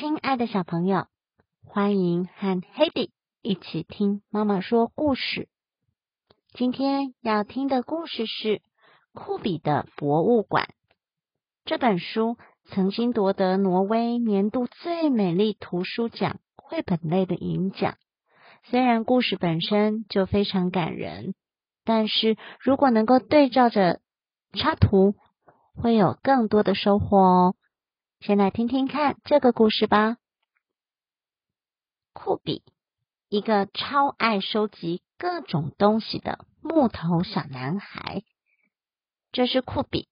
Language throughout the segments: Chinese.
亲爱的小朋友，欢迎和 Hedy 一起听妈妈说故事。今天要听的故事是《酷比的博物馆》。这本书曾经夺得挪威年度最美丽图书奖绘本类的银奖。虽然故事本身就非常感人，但是如果能够对照着插图，会有更多的收获哦。先来听听看这个故事吧。酷比，一个超爱收集各种东西的木头小男孩。这是酷比。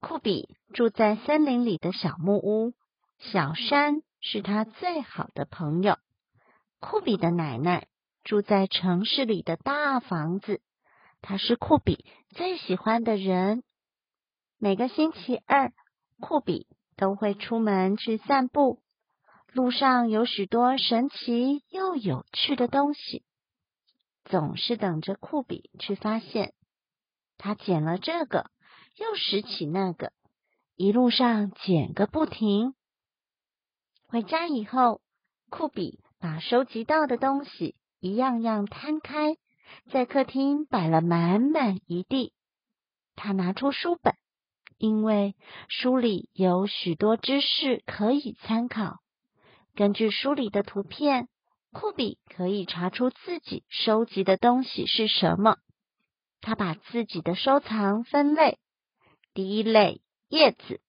酷比住在森林里的小木屋，小山是他最好的朋友。酷比的奶奶住在城市里的大房子，他是酷比最喜欢的人。每个星期二，酷比都会出门去散步，路上有许多神奇又有趣的东西，总是等着酷比去发现。他捡了这个，又拾起那个，一路上捡个不停。回家以后，酷比把收集到的东西一样样摊开，在客厅摆了满满一地。他拿出书本，因为书里有许多知识可以参考。根据书里的图片，酷比可以查出自己收集的东西是什么。他把自己的收藏分类，第一类叶子，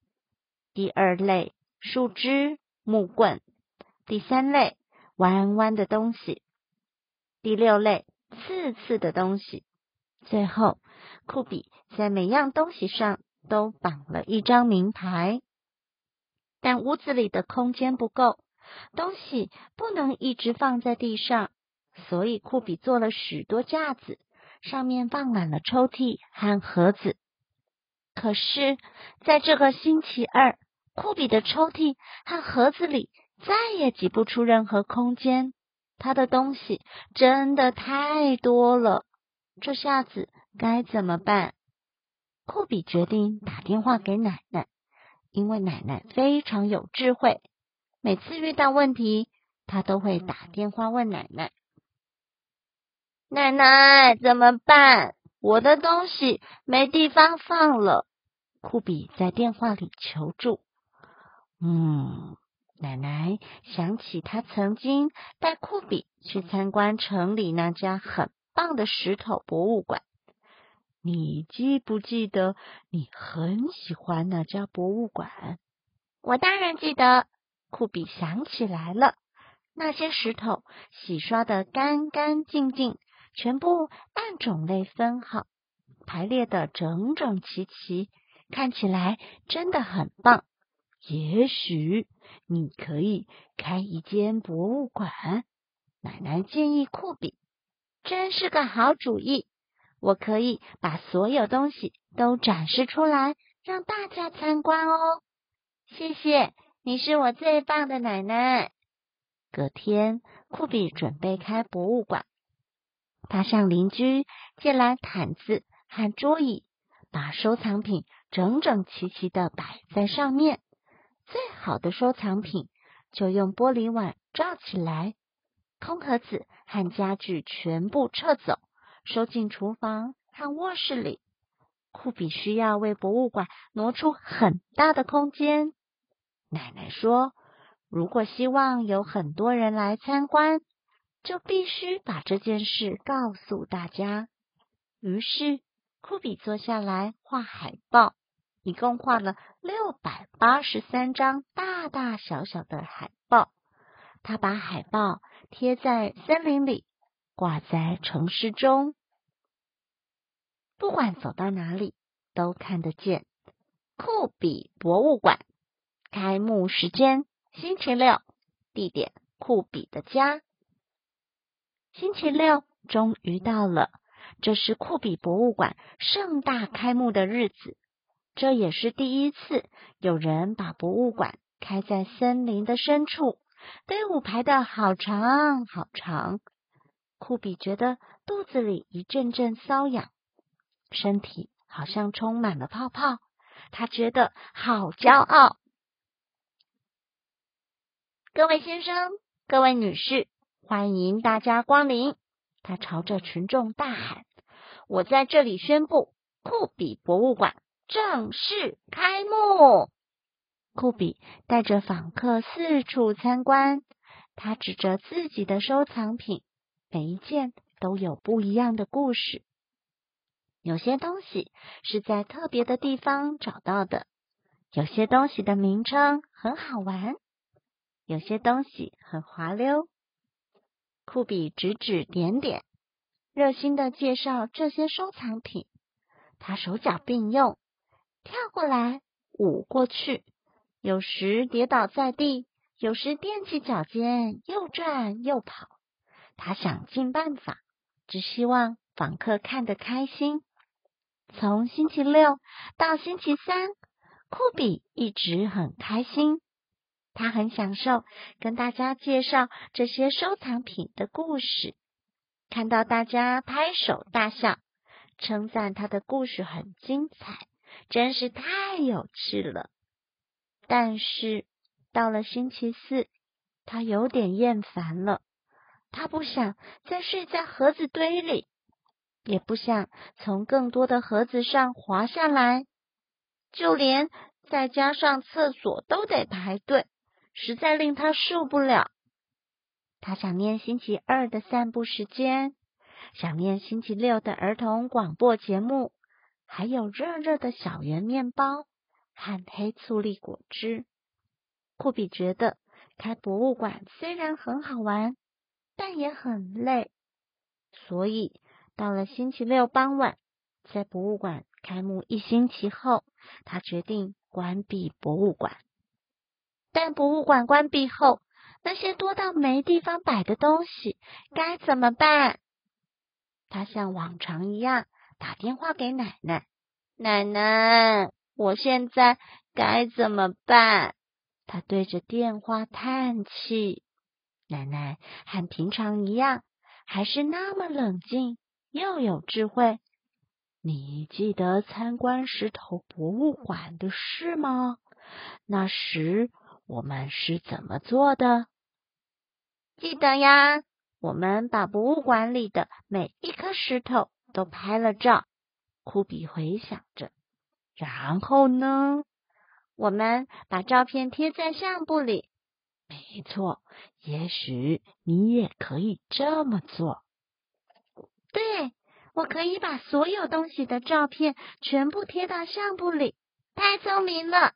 第二类树枝、木棍，第三类弯弯的东西，第六类刺刺的东西。最后，酷比在每样东西上都绑了一张名牌。但屋子里的空间不够，东西不能一直放在地上，所以酷比做了许多架子，上面放满了抽屉和盒子。可是在这个星期二，酷比的抽屉和盒子里再也挤不出任何空间，他的东西真的太多了。这下子该怎么办？酷比决定打电话给奶奶，因为奶奶非常有智慧，每次遇到问题，他都会打电话问奶奶。奶奶，怎么办？我的东西没地方放了。酷比在电话里求助。奶奶想起他曾经带酷比去参观城里那家很棒的石头博物馆。你记不记得你很喜欢那家博物馆？我当然记得。酷比想起来了，那些石头洗刷得干干净净，全部按种类分好，排列得整整齐齐，看起来真的很棒。也许你可以开一间博物馆，奶奶建议酷比。真是个好主意，我可以把所有东西都展示出来，让大家参观哦。谢谢，你是我最棒的奶奶。隔天，酷比准备开博物馆。他向邻居借来毯子和桌椅，把收藏品整整齐齐地摆在上面。最好的收藏品就用玻璃碗罩起来，空盒子和家具全部撤走，收进厨房和卧室里。酷比需要为博物馆挪出很大的空间。奶奶说，如果希望有很多人来参观，就必须把这件事告诉大家。于是酷比坐下来画海报，一共画了683张大大小小的海报。他把海报贴在森林里，挂在城市中，不管走到哪里都看得见。酷比博物馆，开幕时间星期六，地点酷比的家。星期六终于到了，这是酷比博物馆盛大开幕的日子。这也是第一次有人把博物馆开在森林的深处，队伍排得好长好长。酷比觉得肚子里一阵阵瘙痒，身体好像充满了泡泡，他觉得好骄傲。各位先生，各位女士，欢迎大家光临。他朝着群众大喊，我在这里宣布，库比博物馆正式开幕。库比带着访客四处参观，他指着自己的收藏品，每一件都有不一样的故事。有些东西是在特别的地方找到的，有些东西的名称很好玩，有些东西很滑溜。库比指指点点，热心的介绍这些收藏品。他手脚并用，跳过来，舞过去，有时跌倒在地，有时踮起脚尖，又转又跑。他想尽办法，只希望访客看得开心。从星期六到星期三，库比一直很开心。他很享受跟大家介绍这些收藏品的故事，看到大家拍手大笑，称赞他的故事很精彩，真是太有趣了。但是到了星期四，他有点厌烦了。他不想再睡在盒子堆里，也不想从更多的盒子上滑下来，就连在家上厕所都得排队，实在令他受不了。他想念星期二的散步时间，想念星期六的儿童广播节目，还有热热的小圆面包和黑醋栗果汁。库比觉得开博物馆虽然很好玩，但也很累，所以到了星期六傍晚，在博物馆开幕一星期后，他决定关闭博物馆。但博物馆关闭后，那些多到没地方摆的东西该怎么办？他像往常一样打电话给奶奶。奶奶，我现在该怎么办？他对着电话叹气。奶奶和平常一样，还是那么冷静，又有智慧。你记得参观石头博物馆的事吗？那时我们是怎么做的？记得呀，我们把博物馆里的每一颗石头都拍了照。库比回想着。然后呢？我们把照片贴在相簿里。没错，也许你也可以这么做。对，我可以把所有东西的照片全部贴到相簿里。太聪明了！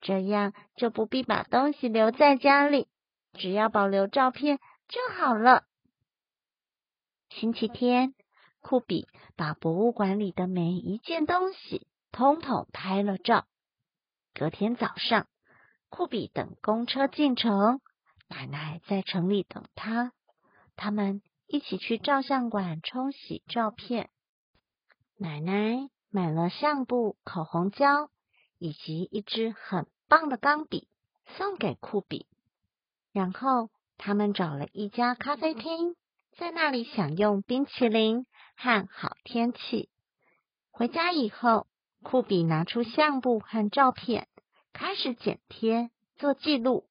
这样就不必把东西留在家里，只要保留照片就好了。星期天，库比把博物馆里的每一件东西统统拍了照。隔天早上，库比等公车进城，奶奶在城里等他。他们一起去照相馆冲洗照片。奶奶买了相簿、口红胶，以及一支很棒的钢笔送给库比，然后他们找了一家咖啡厅，在那里享用冰淇淋和好天气。回家以后，库比拿出相簿和照片，开始剪贴做记录。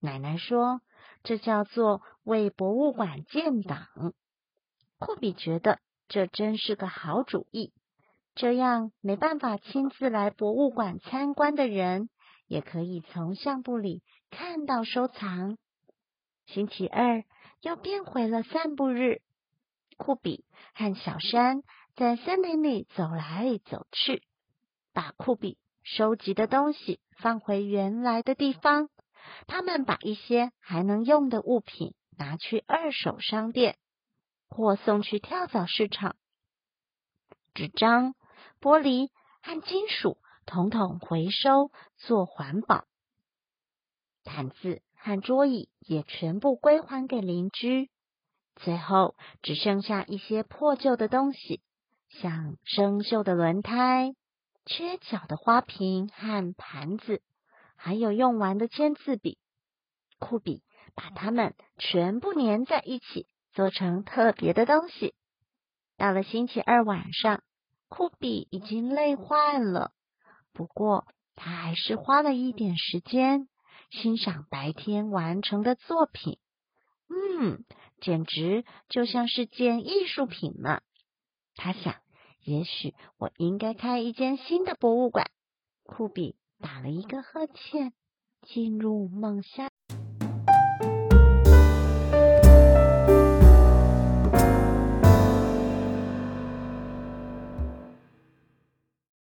奶奶说，这叫做为博物馆建档。库比觉得这真是个好主意。这样没办法亲自来博物馆参观的人，也可以从相簿里看到收藏。星期二又变回了散步日，库比和小山在森林里走来走去，把库比收集的东西放回原来的地方。他们把一些还能用的物品拿去二手商店，或送去跳蚤市场。纸张、玻璃和金属统统回收做环保，毯子和桌椅也全部归还给邻居。最后只剩下一些破旧的东西，像生锈的轮胎、缺角的花瓶和盘子，还有用完的签字笔。库比把它们全部粘在一起，做成特别的东西。到了星期二晚上，库比已经累坏了，不过他还是花了一点时间欣赏白天完成的作品。简直就像是件艺术品呢。他想，也许我应该开一间新的博物馆。库比打了一个呵欠，进入梦乡。